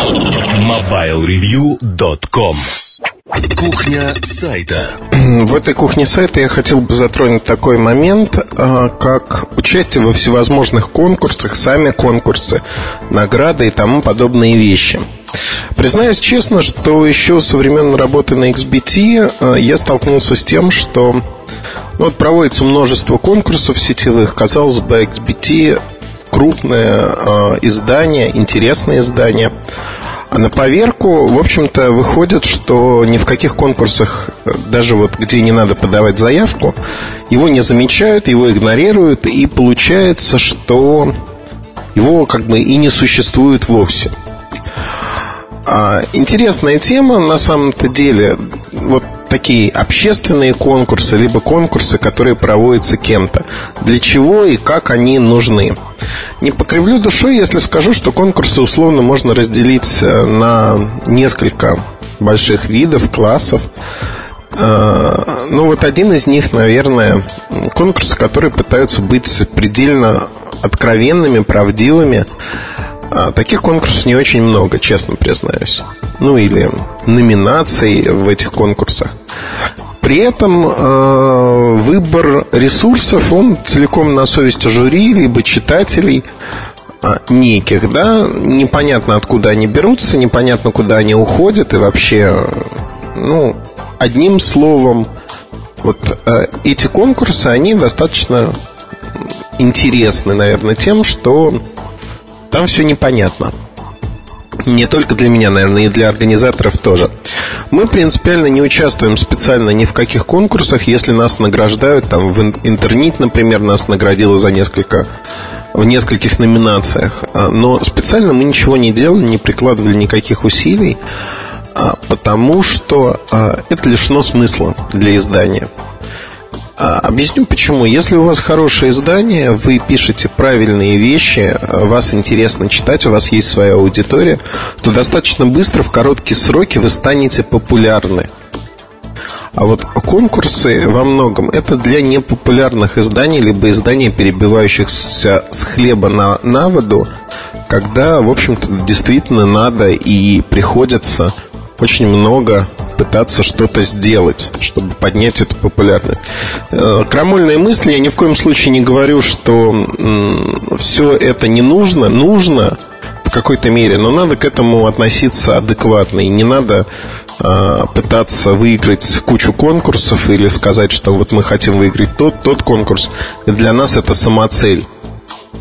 MobileReview.com. Кухня сайта. В этой кухне сайта я хотел бы затронуть такой момент, как участие во всевозможных конкурсах, сами конкурсы, награды и тому подобные вещи. Признаюсь честно, что еще со времен работы на XBT я столкнулся с тем, что проводится множество конкурсов сетевых. Казалось бы, XBT крупное издание, интересное издание. А на поверку, в общем-то, выходит, что ни в каких конкурсах, даже где не надо подавать заявку, его не замечают, его игнорируют, и получается, что его и не существует вовсе. Интересная тема, на самом-то деле, такие общественные конкурсы, либо конкурсы, которые проводятся кем-то. Для чего и как они нужны? Не покривлю душой, если скажу, что конкурсы условно можно разделить на несколько больших видов, классов. Один из них, наверное, конкурсы, которые пытаются быть предельно откровенными, правдивыми. Таких конкурсов не очень много, честно признаюсь. Или номинаций в этих конкурсах. При этом выбор ресурсов, он целиком на совести жюри, либо читателей неких, да. Непонятно, откуда они берутся, непонятно, куда они уходят. И вообще, одним словом, эти конкурсы, они достаточно интересны, наверное, тем, что там все непонятно. Не только для меня, наверное, и для организаторов тоже. Мы принципиально не участвуем специально ни в каких конкурсах. Если нас награждают, в интернет, например, нас наградило в нескольких номинациях. Но специально мы ничего не делали, не прикладывали никаких усилий, потому что это лишено смысла для издания. Объясню почему. Если у вас хорошее издание, вы пишете правильные вещи, вас интересно читать, у вас есть своя аудитория, то достаточно быстро, в короткие сроки вы станете популярны. А конкурсы во многом это для непопулярных изданий, либо изданий, перебивающихся с хлеба на воду, когда, в общем-то, действительно надо и приходится очень много пытаться что-то сделать, чтобы поднять эту популярность. Крамольные мысли. Я ни в коем случае не говорю, что все это не нужно. Нужно в какой-то мере, но надо к этому относиться адекватно. И не надо пытаться выиграть кучу конкурсов или сказать, что мы хотим выиграть тот конкурс. И для нас это самоцель.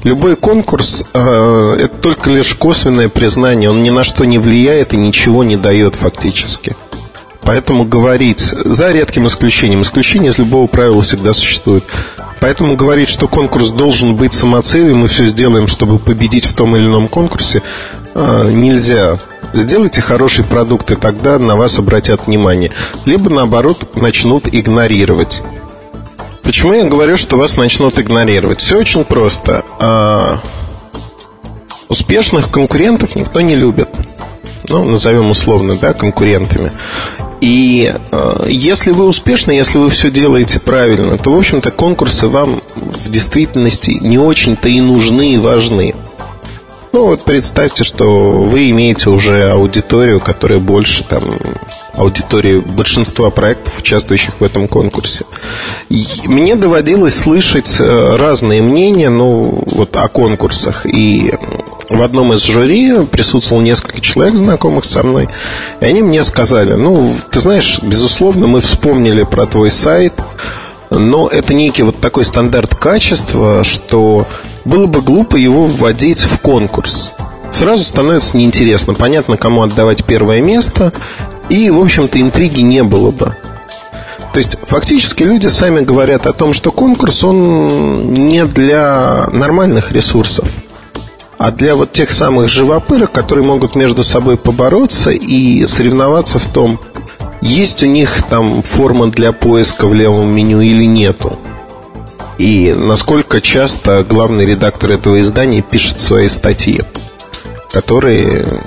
Любой конкурс это только лишь косвенное признание. Он ни на что не влияет и ничего не дает фактически. Поэтому говорить, за редким исключением, исключение из любого правила всегда существует. Поэтому говорить, что конкурс должен быть самоцелью, мы все сделаем, чтобы победить в том или ином конкурсе, нельзя. Сделайте хороший продукт, и тогда на вас обратят внимание. Либо, наоборот, начнут игнорировать. Почему я говорю, что вас начнут игнорировать? Все очень просто. Успешных конкурентов никто не любит. Назовем условно, конкурентами. И если вы успешны, если вы все делаете правильно, то, в общем-то, конкурсы вам в действительности не очень-то и нужны, и важны. Представьте, что вы имеете уже аудиторию, которая больше аудитории большинства проектов, участвующих в этом конкурсе. И мне доводилось слышать разные мнения о конкурсах. И в одном из жюри присутствовало несколько человек, знакомых со мной. И они мне сказали, ты знаешь, безусловно, мы вспомнили про твой сайт, но это некий такой стандарт качества, что было бы глупо его вводить в конкурс. Сразу становится неинтересно. Понятно, кому отдавать первое место. И, в общем-то, интриги не было бы. То есть, фактически, люди сами говорят о том, что конкурс, он не для нормальных ресурсов, а для тех самых живопырок, которые могут между собой побороться и соревноваться в том, есть у них форма для поиска в левом меню или нету. И насколько часто главный редактор этого издания пишет свои статьи, которые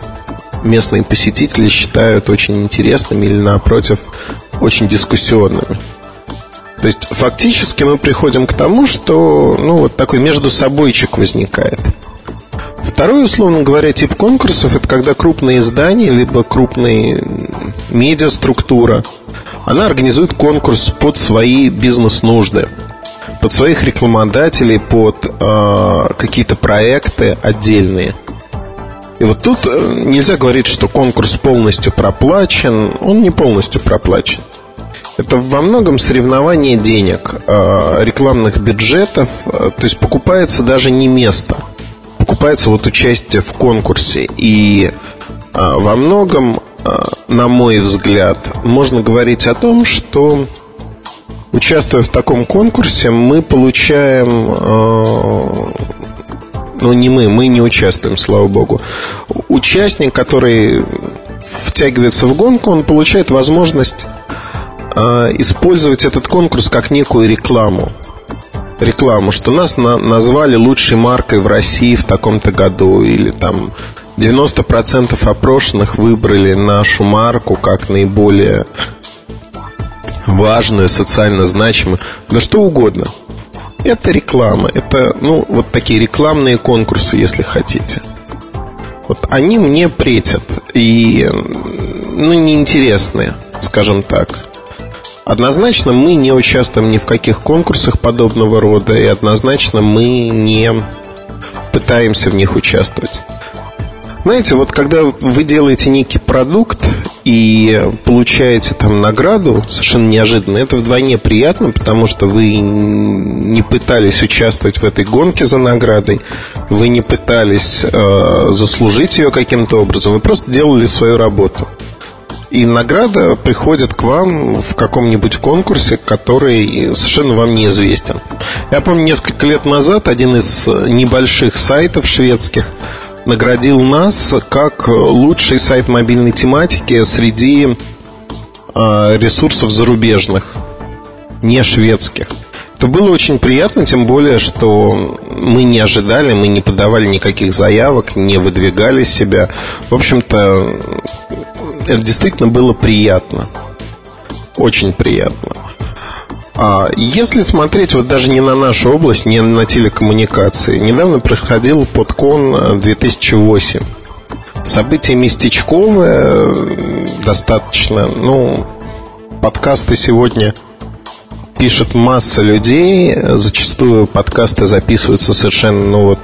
местные посетители считают очень интересными или, напротив, очень дискуссионными. То есть, фактически мы приходим к тому, что такой междусобойчик возникает. Второй, условно говоря, тип конкурсов – это когда крупные издания либо крупные медиаструктура, она организует конкурс под свои бизнес-нужды, под своих рекламодателей, под какие-то проекты отдельные. И вот тут нельзя говорить, что конкурс полностью проплачен. Он не полностью проплачен. Это во многом соревнование денег, рекламных бюджетов. То есть покупается даже не место. Покупается вот участие в конкурсе. И во многом, на мой взгляд, можно говорить о том, что, участвуя в таком конкурсе, мы получаем... Ну, не мы не участвуем, слава богу. Участник, который втягивается в гонку, он получает возможность использовать этот конкурс как некую рекламу. Рекламу, что нас назвали лучшей маркой в России в таком-то году. Или там 90% опрошенных выбрали нашу марку как наиболее важную, социально значимую. Да что угодно. Это реклама, это, ну, вот такие рекламные конкурсы, если хотите. Вот они мне претят и, ну, неинтересные, скажем так. Однозначно мы не участвуем ни в каких конкурсах подобного рода, и однозначно мы не пытаемся в них участвовать. Знаете, вот когда вы делаете некий продукт и получаете там награду совершенно неожиданно, это вдвойне приятно, потому что вы не пытались участвовать в этой гонке за наградой, вы не пытались заслужить ее каким-то образом, вы просто делали свою работу. И награда приходит к вам в каком-нибудь конкурсе, который совершенно вам неизвестен. Я помню, несколько лет назад один из небольших сайтов шведских наградил нас как лучший сайт мобильной тематики среди ресурсов зарубежных, не шведских. Это было очень приятно, тем более, что мы не ожидали, мы не подавали никаких заявок, не выдвигали себя. В общем-то, это действительно было приятно. Очень приятно. Если смотреть вот даже не на нашу область, не на телекоммуникации, недавно проходил Подкон 2008. Событие местечковое достаточно. Ну, подкасты сегодня пишет масса людей. Зачастую подкасты записываются совершенно, ну вот,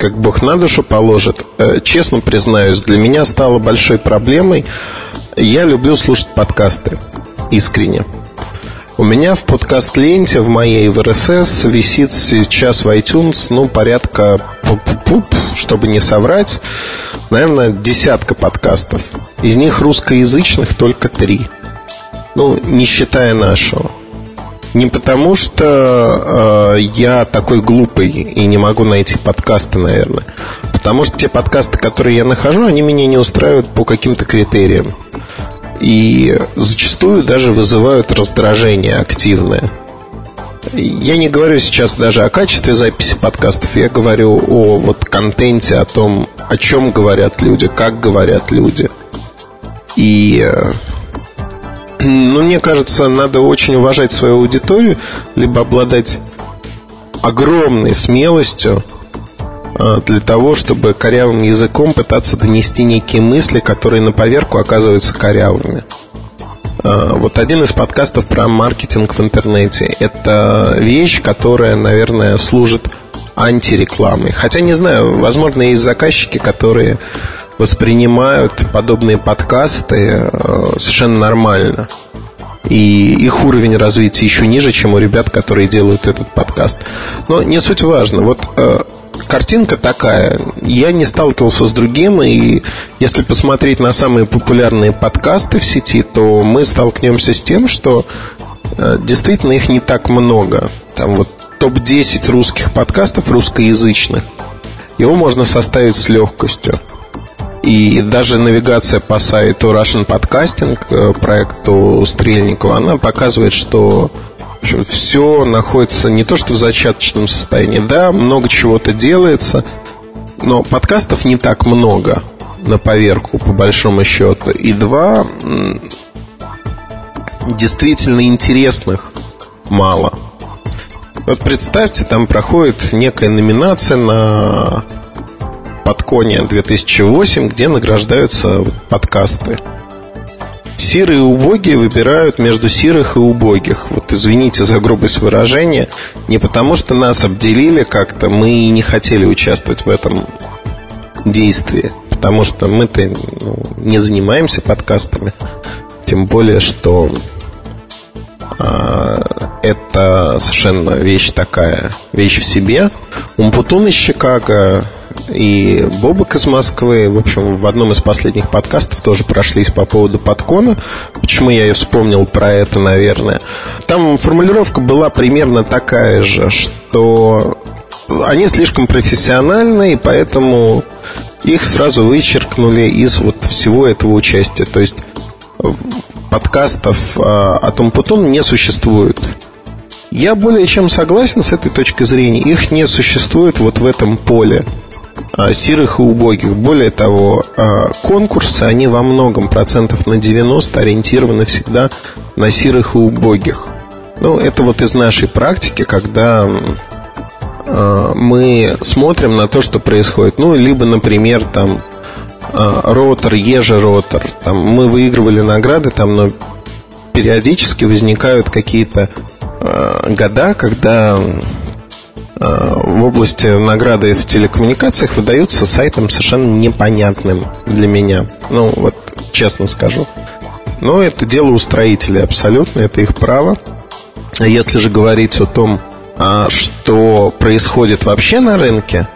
как Бог на душу положит. Честно признаюсь, для меня стало большой проблемой. Я люблю слушать подкасты, искренне. У меня в подкаст-ленте, в моей в RSS, висит сейчас в iTunes, ну, порядка, чтобы не соврать, наверное, десятка подкастов. Из них русскоязычных только 3. Ну, не считая нашего. Не потому, что я такой глупый и не могу найти подкасты, наверное. Потому что те подкасты, которые я нахожу, они меня не устраивают по каким-то критериям. И зачастую даже вызывают раздражение активное. Я не говорю сейчас даже о качестве записи подкастов. Я говорю о вот контенте, о том, о чем говорят люди, как говорят люди. И, ну, мне кажется, надо очень уважать свою аудиторию, либо обладать огромной смелостью для того, чтобы корявым языком пытаться донести некие мысли, которые на поверку оказываются корявыми. Вот один из подкастов про маркетинг в интернете — это вещь, которая, наверное, служит антирекламой. Хотя, не знаю, возможно, есть заказчики, которые воспринимают подобные подкасты совершенно нормально. И их уровень развития еще ниже, чем у ребят, которые делают этот подкаст. Но не суть важно. Вот картинка такая. Я не сталкивался с другим, и если посмотреть на самые популярные подкасты в сети, то мы столкнемся с тем, что действительно их не так много. Там вот топ-10 русских подкастов русскоязычных. Его можно составить с легкостью. И даже навигация по сайту Russian Podcasting, проекту Стрельникова, она показывает, что все находится не то что в зачаточном состоянии. Да, много чего-то делается, но подкастов не так много на поверку, по большому счету. И 2 действительно интересных мало. Вот представьте, там проходит некая номинация на Подконе 2008, где награждаются подкасты. Сирые и убогие выбирают между сирых и убогих. Вот извините за грубость выражения. Не потому что нас обделили как-то, мы и не хотели участвовать в этом действии. Потому что мы-то не занимаемся подкастами. Тем более, что это совершенно вещь такая, вещь в себе. Умпутун из Чикаго и Бобок из Москвы, в общем, в одном из последних подкастов тоже прошлись по поводу подкона. Почему я и вспомнил про это, наверное. Там формулировка была примерно такая же, что они слишком профессиональны, и поэтому их сразу вычеркнули из вот всего этого участия. То есть подкастов от Умпутун не существует. Я более чем согласен с этой точки зрения. Их не существует вот в этом поле сирых и убогих. Более того, конкурсы, они во многом, 90% ориентированы всегда на сирых и убогих. Ну, это вот из нашей практики, когда мы смотрим на то, что происходит. Ну, либо, например, там Ротор, Ежеротор. Там мы выигрывали награды, там, но периодически возникают какие-то года, когда в области награды в телекоммуникациях выдаются сайтом совершенно непонятным для меня. Ну, вот честно скажу. Но это дело устроителей абсолютно, это их право. Если же говорить о том, что происходит вообще на рынке,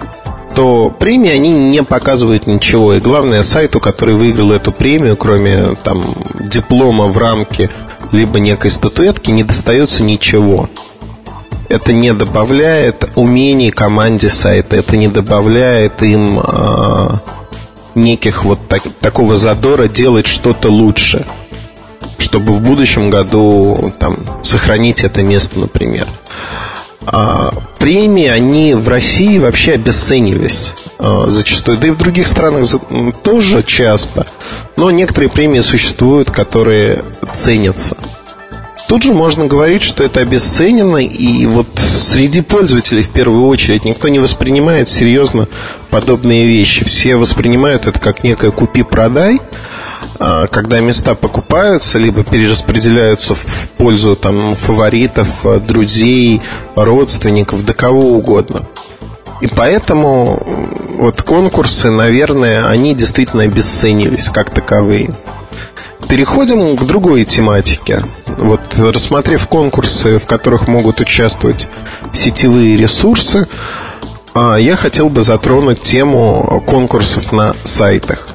то премии, они не показывают ничего. И главное, сайту, который выиграл эту премию, кроме там диплома в рамке либо некой статуэтки, не достается ничего. Это не добавляет умений команде сайта. Это не добавляет им неких вот такого задора делать что-то лучше, чтобы в будущем году там сохранить это место, например. Премии, они в России вообще обесценились зачастую, да и в других странах тоже часто. Но некоторые премии существуют, которые ценятся. Тут же можно говорить, что это обесценено, и вот среди пользователей в первую очередь никто не воспринимает серьезно подобные вещи. Все воспринимают это как некое купи-продай, когда места покупаются либо перераспределяются в пользу там фаворитов, друзей, родственников, да кого угодно. И поэтому вот конкурсы, наверное, они действительно обесценились как таковые. Переходим к другой тематике. Вот, рассмотрев конкурсы, в которых могут участвовать сетевые ресурсы, я хотел бы затронуть тему конкурсов на сайтах.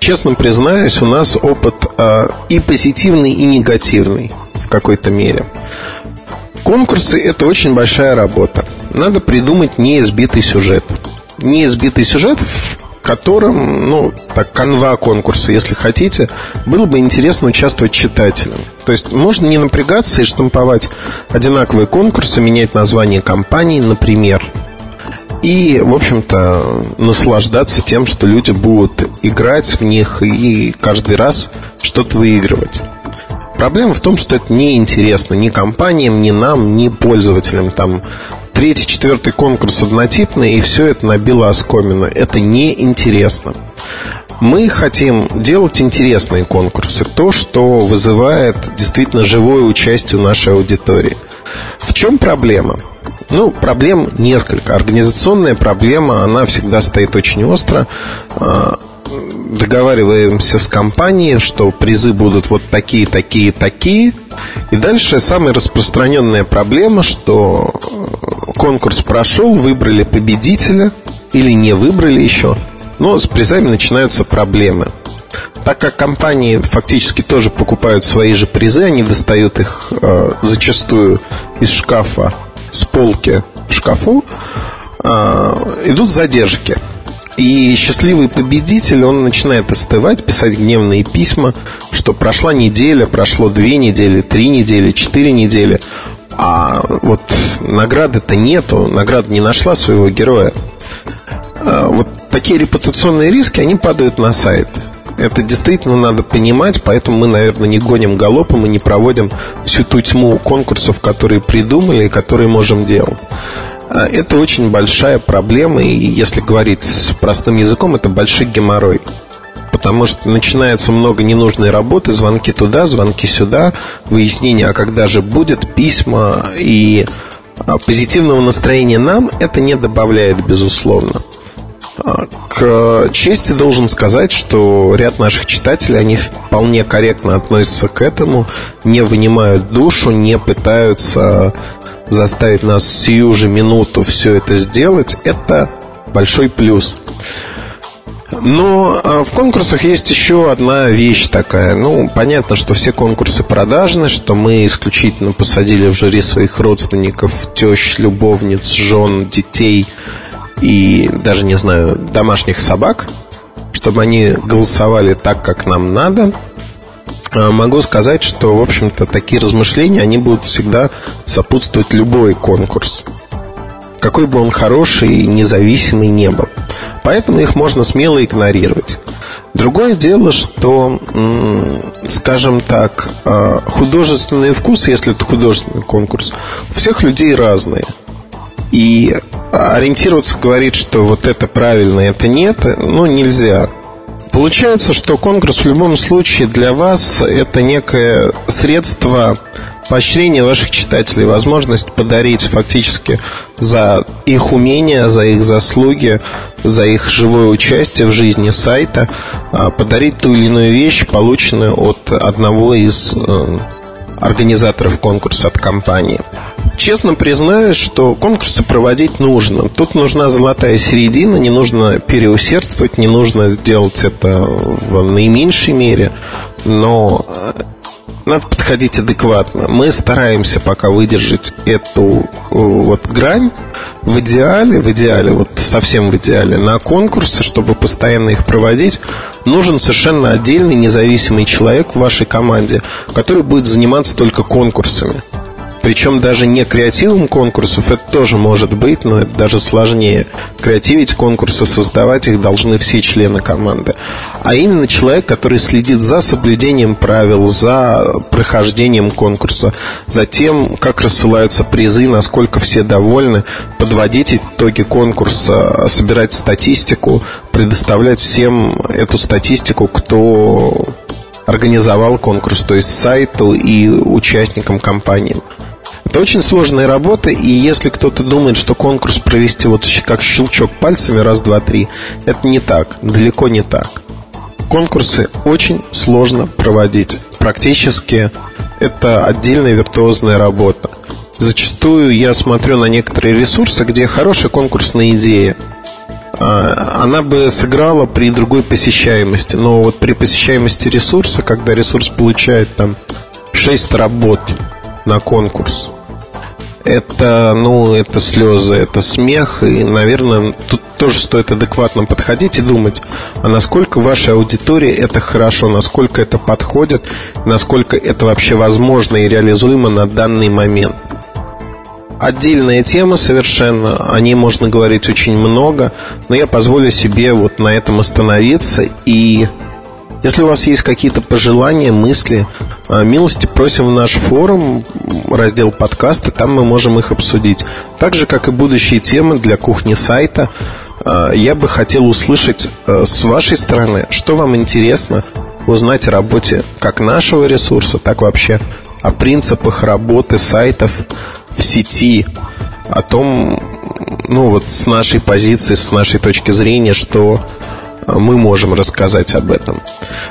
Честно признаюсь, у нас опыт и позитивный, и негативный в какой-то мере. Конкурсы – это очень большая работа. Надо придумать неизбитый сюжет. Неизбитый сюжет, в котором, ну, так, канва конкурса, если хотите, было бы интересно участвовать читателям. То есть можно не напрягаться и штамповать одинаковые конкурсы, менять название компании, например. И, в общем-то, наслаждаться тем, что люди будут играть в них и каждый раз что-то выигрывать. Проблема в том, что это неинтересно ни компаниям, ни нам, ни пользователям. Там 3-й, 4-й конкурс однотипный, и все это набило оскомину. Это неинтересно. Мы хотим делать интересные конкурсы, то, что вызывает действительно живое участие у нашей аудитории. В чем проблема? Ну, проблем несколько. Организационная проблема, она всегда стоит очень остро. Договариваемся с компанией, что призы будут вот такие, такие, такие. И дальше самая распространенная проблема, что конкурс прошел, выбрали победителя или не выбрали еще. Но с призами начинаются проблемы. Так как компании фактически тоже покупают свои же призы, они достают их зачастую из шкафа, с полки в шкафу, идут задержки. И счастливый победитель, он начинает остывать, писать гневные письма, что прошла неделя, прошло 2 недели, 3 недели, 4 недели, а вот награды-то нету, награда не нашла своего героя. Вот такие репутационные риски, они падают на сайт. Это действительно надо понимать, поэтому мы, наверное, не гоним галопом и не проводим всю ту тьму конкурсов, которые придумали и которые можем делать. это очень большая проблема. И если говорить простым языком, это большой геморрой. Потому что начинается много ненужной работы, звонки туда, звонки сюда, выяснения, а когда же будет, письма. И позитивного настроения нам это не добавляет, безусловно. К чести должен сказать, что ряд наших читателей, они вполне корректно относятся к этому, не вынимают душу, не пытаются заставить нас сию же минуту все это сделать. Это большой плюс. Но в конкурсах есть еще одна вещь такая. Ну, понятно, что все конкурсы продажны, что мы исключительно посадили в жюри своих родственников, тещ, любовниц, жен, детей и даже, не знаю, домашних собак, чтобы они голосовали так, как нам надо. Могу сказать, что, в общем-то, такие размышления, они будут всегда сопутствовать любой конкурс, какой бы он хороший и независимый не был. Поэтому их можно смело игнорировать. Другое дело, что, скажем так, художественные вкусы, если это художественный конкурс, у всех людей разные. И ориентироваться, говорить, что вот это правильно, это нет, ну, нельзя. Получается, что конкурс в любом случае для вас это некое средство поощрения ваших читателей, возможность подарить фактически за их умения, за их заслуги, за их живое участие в жизни сайта, подарить ту или иную вещь, полученную от одного из организаторов конкурса, от компании. Честно признаюсь, что конкурсы проводить нужно. Тут нужна золотая середина, не нужно переусердствовать, не нужно сделать это в наименьшей мере, но надо подходить адекватно. Мы стараемся пока выдержать эту вот грань. В идеале, вот совсем в идеале, на конкурсы, чтобы постоянно их проводить, нужен совершенно отдельный независимый человек в вашей команде, который будет заниматься только конкурсами. Причем даже не креативом конкурсов, это тоже может быть, но это даже сложнее. Креативить конкурсы, создавать их должны все члены команды. А именно человек, который следит за соблюдением правил, за прохождением конкурса, за тем, как рассылаются призы, насколько все довольны, подводить итоги конкурса, собирать статистику, предоставлять всем эту статистику, кто организовал конкурс, то есть сайту и участникам компании. Это очень сложная работа, и если кто-то думает, что конкурс провести вот как щелчок пальцами, раз, два, три, это не так, далеко не так. Конкурсы очень сложно проводить. Практически это отдельная виртуозная работа. Зачастую я смотрю на некоторые ресурсы, где хорошая конкурсная идея. Она бы сыграла при другой посещаемости, но вот при посещаемости ресурса, когда ресурс получает там 6 работ на конкурс, это слезы, это смех. И, наверное, тут тоже стоит адекватно подходить и думать, а насколько вашей аудитории это хорошо, насколько это подходит, насколько это вообще возможно и реализуемо на данный момент. Отдельная тема совершенно, о ней можно говорить очень много, но я позволю себе вот на этом остановиться. И если у вас есть какие-то пожелания, мысли, милости просим в наш форум, раздел подкасты, там мы можем их обсудить. Так же, как и будущие темы для кухни сайта, я бы хотел услышать с вашей стороны, что вам интересно узнать о работе как нашего ресурса, так вообще о принципах работы сайтов в сети, о том, с нашей позиции, с нашей точки зрения, что мы можем рассказать об этом.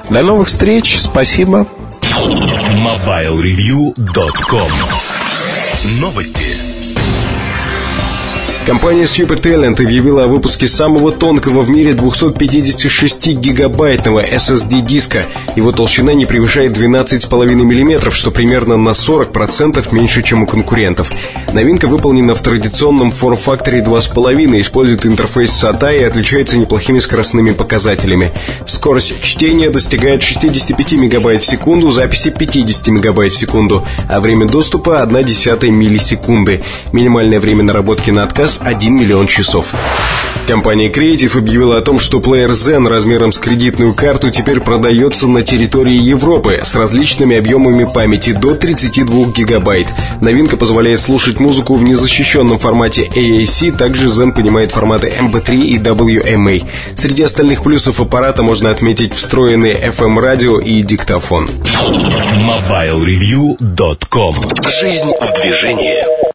До новых встреч, спасибо. MobileReview.com. Новости. Компания SuperTalent объявила о выпуске самого тонкого в мире 256-гигабайтного SSD-диска. Его толщина не превышает 12,5 мм, что примерно на 40% меньше, чем у конкурентов. Новинка выполнена в традиционном форм-факторе 2,5, использует интерфейс SATA и отличается неплохими скоростными показателями. Скорость чтения достигает 65 мегабайт в секунду, записи 50 мегабайт в секунду, а время доступа 0,1 миллисекунды. Минимальное время наработки на отказ раз 1 миллион часов. Компания Creative объявила о том, что плеер Zen размером с кредитную карту теперь продается на территории Европы с различными объемами памяти до 32 гигабайт. Новинка позволяет слушать музыку в незащищенном формате AAC, также Zen понимает форматы MP3 и WMA. Среди остальных плюсов аппарата можно отметить встроенные FM-радио и диктофон. MobileReview.com. Жизнь в движении.